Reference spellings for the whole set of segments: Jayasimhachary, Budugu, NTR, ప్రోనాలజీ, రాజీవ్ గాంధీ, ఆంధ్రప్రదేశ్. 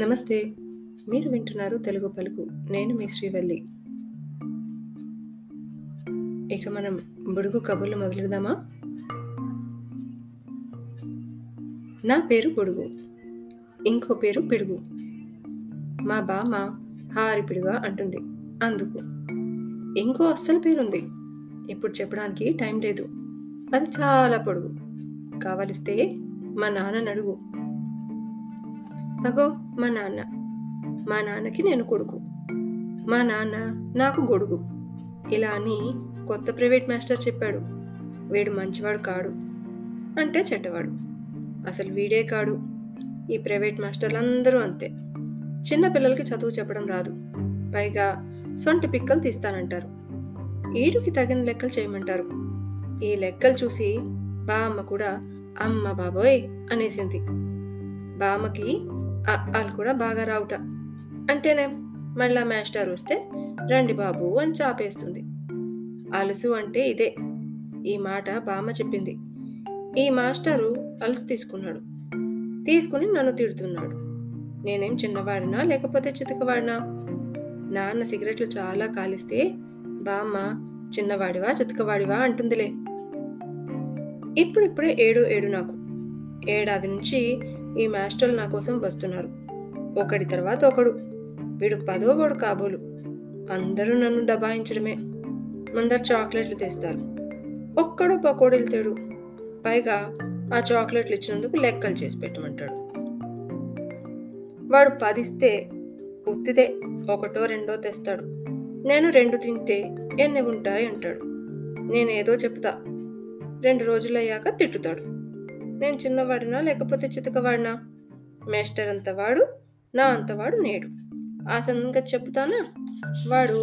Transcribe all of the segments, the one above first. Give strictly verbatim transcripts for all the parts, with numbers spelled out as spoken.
నమస్తే, మీరు వింటున్నారు తెలుగు పలుకు. నేను మీ శ్రీవల్లి. ఇక మనం బుడుగు కబుర్లు మొదలుదామా? నా పేరు బుడుగు, ఇంకో పేరు పిడుగు. మా బామ్మ హారి పిడుగా అంటుంది, అందుకు ఇంకో అస్సలు పేరుంది, ఇప్పుడు చెప్పడానికి టైం లేదు, అది చాలా పొడుగు, కావలిస్తే మా నాన్న అడుగు. అగో మా నాన్న, మా నాన్నకి నేను కొడుకు, మా నాన్న నాకు గొడుగు, ఇలా అని కొత్త ప్రైవేట్ మాస్టర్ చెప్పాడు. వీడు మంచివాడు కాడు అంటే చెడ్డవాడు, అసలు వీడే కాడు. ఈ ప్రైవేట్ మాస్టర్లందరూ అంతే, చిన్న పిల్లలకి చదువు చెప్పడం రాదు, పైగా సొంటి పిక్కలు తీస్తానంటారు, ఈడుకి తగిన లెక్కలు చేయమంటారు. ఈ లెక్కలు చూసి బామ్మ కూడా అమ్మ బాబోయ్ అనేసింది. బామ్మకి వాళ్ళు కూడా బాగా రావుట, అంటేనే మళ్ళా మాస్టర్ వస్తే రండి బాబు అని చాపేస్తుంది. అలుసు అంటే ఇదే, ఈ మాట బామ్మ చెప్పింది. ఈ మాస్టరు అలుసు తీసుకున్నాడు, తీసుకుని నన్ను తిడుతున్నాడు. నేనేం చిన్నవాడినా లేకపోతే చితకవాడినా? నాన్న సిగరెట్లు చాలా కాలిస్తే బామ్మ చిన్నవాడివా చితకవాడివా అంటుందిలే. ఇప్పుడిప్పుడే ఏడు ఏడు నాకు ఏడాది నుంచి ఈ మాస్టర్లు నా కోసం వస్తున్నారు, ఒకడి తర్వాత ఒకడు. వీడు పదోవాడు కాబోలు, అందరూ నన్ను దబాయించడమే. ముందరు చాక్లెట్లు తెస్తారు, ఒక్కడు పకోడీలు తేడు, పైగా ఆ చాక్లెట్లు ఇచ్చినందుకు లెక్కలు చేసి పెట్టమంటాడు. వాడు పదిస్తే ఉత్తిదే ఒకటో రెండో తెస్తాడు, నేను రెండు తింటే ఎన్ని ఉంటాయి అంటాడు. నేనేదో చెప్తా, రెండు రోజులు అయ్యాక తిట్టుతాడు. నేను చిన్నవాడినా లేకపోతే చితకవాడినా? మేస్టర్ అంతవాడు నా అంతవాడు నేడు. ఆ సందంగా చెప్తానా? వాడు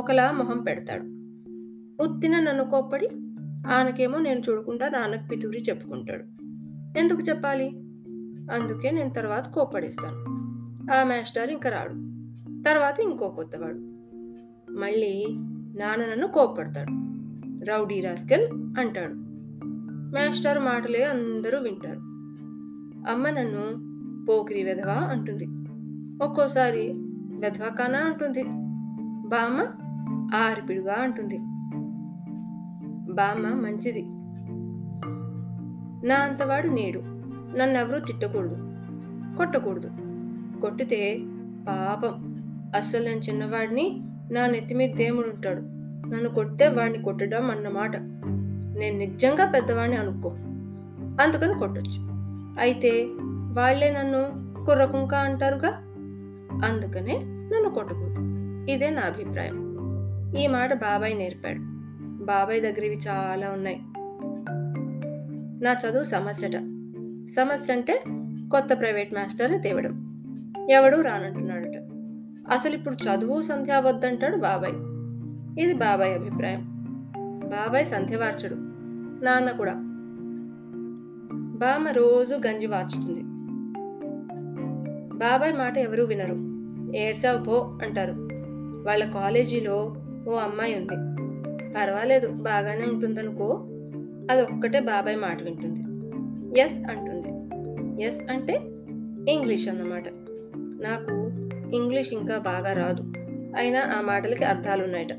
ఒకలా మొహం పెడతాడు, ఉత్తిన నన్ను కోప్పడి, ఆయనకేమో నేను చూడకుండా నాన్నకు పితూరి చెప్పుకుంటాడు. ఎందుకు చెప్పాలి? అందుకే నేను తర్వాత కోప్పడిస్తాను. ఆ మేస్టర్ ఇంకా రాడు, తర్వాత ఇంకో కొత్తవాడు. మళ్ళీ నాన్న నన్ను కోప్పడతాడు, రౌడీ రాస్కెల్ అంటాడు. మాస్టర్ మాటలే అందరూ వింటారు. అమ్మ నన్ను పోకిరి వెధవా అంటుంది, ఒక్కోసారి వెధవా కానా అంటుంది. బామ్మ ఆరిపిడుగా అంటుంది. బామ్మ మంచిది, నా అంతవాడు నేడు, నన్నెవరూ తిట్టకూడదు, కొట్టకూడదు, కొట్టితే పాపం, అస్సలు నేను చిన్నవాడిని, నా నెత్తి మీద దేవుడు ఉంటాడు, నన్ను కొట్టితే వాడిని కొట్టడం అన్నమాట, నేను నిజంగా పెద్దవాడిని అనుకో, అందుకని కొట్టచ్చు. అయితే వాళ్లే నన్ను కుర్రకుంక అంటారుగా, అందుకనే నన్ను కొట్టకూడదు. ఇదే నా అభిప్రాయం. ఈ మాట బాబాయ్ నేర్పాడు. బాబాయ్ దగ్గర ఇవి చాలా ఉన్నాయి. నా చదువు సమస్యట, సమస్య అంటే కొత్త ప్రైవేట్ మాస్టర్ని తేవడం, ఎవడూ రానంటున్నాడట. అసలు ఇప్పుడు చదువు సంధ్యా వద్దంటాడు బాబాయ్. ఇది బాబాయ్ అభిప్రాయం. బాబాయ్ సంధ్య వార్చడు, నాన్న కూడా. బామ్మ రోజు గంజి వార్చుతుంది. బాబాయ్ మాట ఎవరూ వినరు, ఏడ్చావు పో అంటారు. వాళ్ళ కాలేజీలో ఓ అమ్మాయి ఉంది, పర్వాలేదు బాగానే ఉంటుందనుకో, అదొక్కటే బాబాయ్ మాట వింటుంది. ఎస్ అంటుంది. ఎస్ అంటే ఇంగ్లీష్ అన్నమాట. నాకు ఇంగ్లీష్ ఇంకా బాగా రాదు, అయినా ఆ మాటలకి అర్థాలున్నాయట.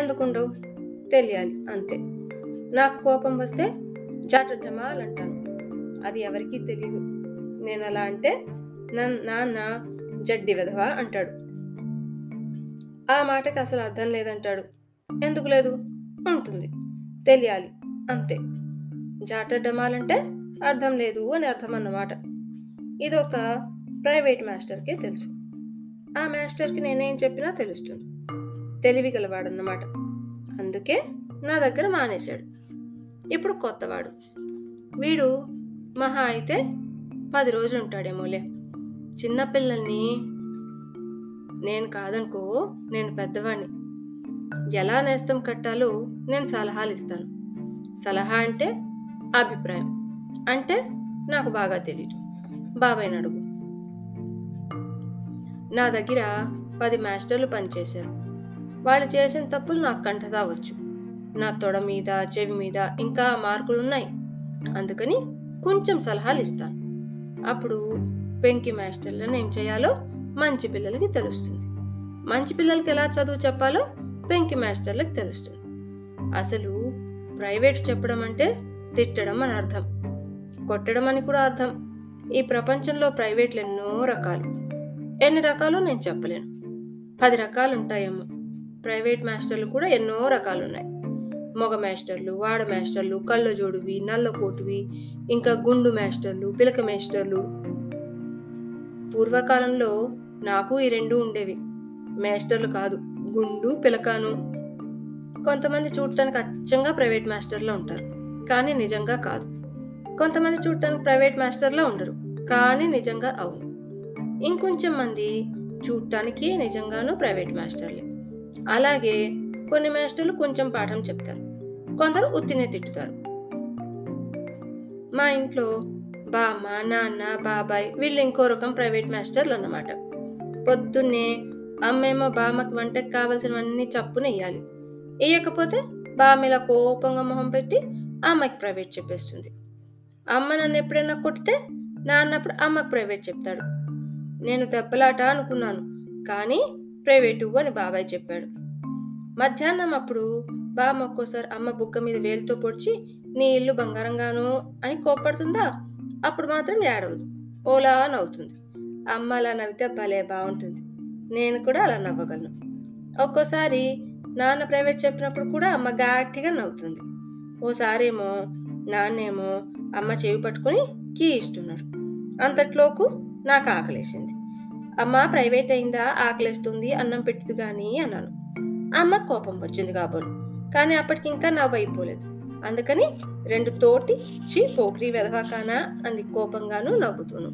ఎందుకుండవు? తెలియాలి అంతే. నాకు కోపం వస్తే జాటమాలు అంటాను, అది ఎవరికీ తెలియదు. నేను అలా అంటే నాన్న జడ్డి వెధవా అంటాడు. ఆ మాటకి అసలు అర్థం లేదంటాడు. ఎందుకు లేదు? ఉంటుంది, తెలియాలి అంతే. జాటమాలంటే అర్థం లేదు అని అర్థం అన్నమాట. ఇదొక ప్రైవేట్ మాస్టర్కే తెలుసు. ఆ మాస్టర్కి నేనేం చెప్పినా తెలుస్తుంది, తెలివి గలవాడన్నమాట. అందుకే నా దగ్గర మానేశాడు. ఇప్పుడు కొత్తవాడు, వీడు మహా అయితే పది రోజులు ఉంటాడేమోలే. చిన్నపిల్లల్ని నేను కాదనుకో, నేను పెద్దవాడిని, ఎలా నేస్తం కట్టాలో నేను సలహాలు ఇస్తాను. సలహా అంటే అభిప్రాయం, అంటే నాకు బాగా తెలియదు. బాబాయ్ అడుగు. నా దగ్గర పది మాస్టర్లు పనిచేశారు. వాళ్ళు చేసిన తప్పులు నాకు కంటదావచ్చు, నా తొడ మీద చెవి మీద ఇంకా మార్కులున్నాయి, అందుకని కొంచెం సలహాలు ఇస్తాను. అప్పుడు పెంకి మాస్టర్లను ఏం చేయాలో మంచి పిల్లలకి తెలుస్తుంది. మంచి పిల్లలకి ఎలా చదువు చెప్పాలో పెంకి మాస్టర్లకు తెలుస్తుంది. అసలు ప్రైవేట్ చెప్పడం అంటే తిట్టడం అని అర్థం, కొట్టడం అని కూడా అర్థం. ఈ ప్రపంచంలో ప్రైవేట్లు ఎన్నో రకాలు, ఎన్ని రకాలు నేను చెప్పలేను, పది రకాలు ఉంటాయేమో. ప్రైవేట్ మాస్టర్లు కూడా ఎన్నో రకాలు ఉన్నాయి. మగ మాస్టర్లు, వాడ మాస్టర్లు, కళ్ళ జోడువి, నల్లకోటువి, ఇంకా గుండు మాస్టర్లు, పిలక మాస్టర్లు. పూర్వకాలంలో నాకు ఈ రెండు ఉండేవి, మాస్టర్లు కాదు గుండు పిలకాను. కొంతమంది చూడటానికి అచ్చంగా ప్రైవేట్ మాస్టర్లో ఉంటారు, కానీ నిజంగా కాదు. కొంతమంది చూడటానికి ప్రైవేట్ మాస్టర్లో ఉండరు, కానీ నిజంగా అవును. ఇంకొంచెం మంది చూడటానికి నిజంగానూ ప్రైవేట్ మాస్టర్లే. అలాగే కొన్ని మాస్టర్లు కొంచెం పాఠం చెప్తారు, కొందరు ఉత్తినే తిట్టుతారు. మా ఇంట్లో బామ్మ, నాన్న, బాబాయ్ వీళ్ళు ఇంకో రకం ప్రైవేట్ మాస్టర్లు అన్నమాట. పొద్దున్నే అమ్మేమో బామ్మకి వంటకి కావాల్సినవన్నీ చప్పున వేయాలి, వేయకపోతే బామ్మ ఇలా కోపంగా మొహం పెట్టి అమ్మకి ప్రైవేట్ చెప్పేస్తుంది. అమ్మ నన్ను ఎప్పుడైనా కొట్టితే నాన్నప్పుడు అమ్మకి ప్రైవేట్ చెప్తాడు. నేను దెబ్బలాట అనుకున్నాను, కానీ ప్రైవేటు అని బాబాయ్ చెప్పాడు. మధ్యాహ్నం అప్పుడు బామ్మ ఒక్కోసారి అమ్మ బుక్క మీద వేలుతో పొడిచి నీ ఇల్లు బంగారంగాను అని కోపడుతుందా, అప్పుడు మాత్రం ఏడవదు, ఓలా నవ్వుతుంది. అమ్మ అలా నవ్వితే భలే బాగుంటుంది, నేను కూడా అలా నవ్వగలను. ఒక్కోసారి నాన్న ప్రైవేట్ చెప్పినప్పుడు కూడా అమ్మ గట్టిగా నవ్వుతుంది. ఓసారేమో నాన్నేమో అమ్మ చెవి పట్టుకుని కీ ఇస్తున్నాడు. అంతట్లోకు నాకు ఆకలేసింది. అమ్మ ప్రైవేట్ అయిందా ఆకలేస్తుంది అన్నం పెట్టదు కానీ అన్నాను. అమ్మ కోపం వచ్చింది కాబోలు, కానీ అప్పటికి ఇంకా నవ్వు అయిపోలేదు. అందుకని రెండు తోటి చీ పోకిరి వెదవాకానా అంది కోపంగాను నవ్వుతూను.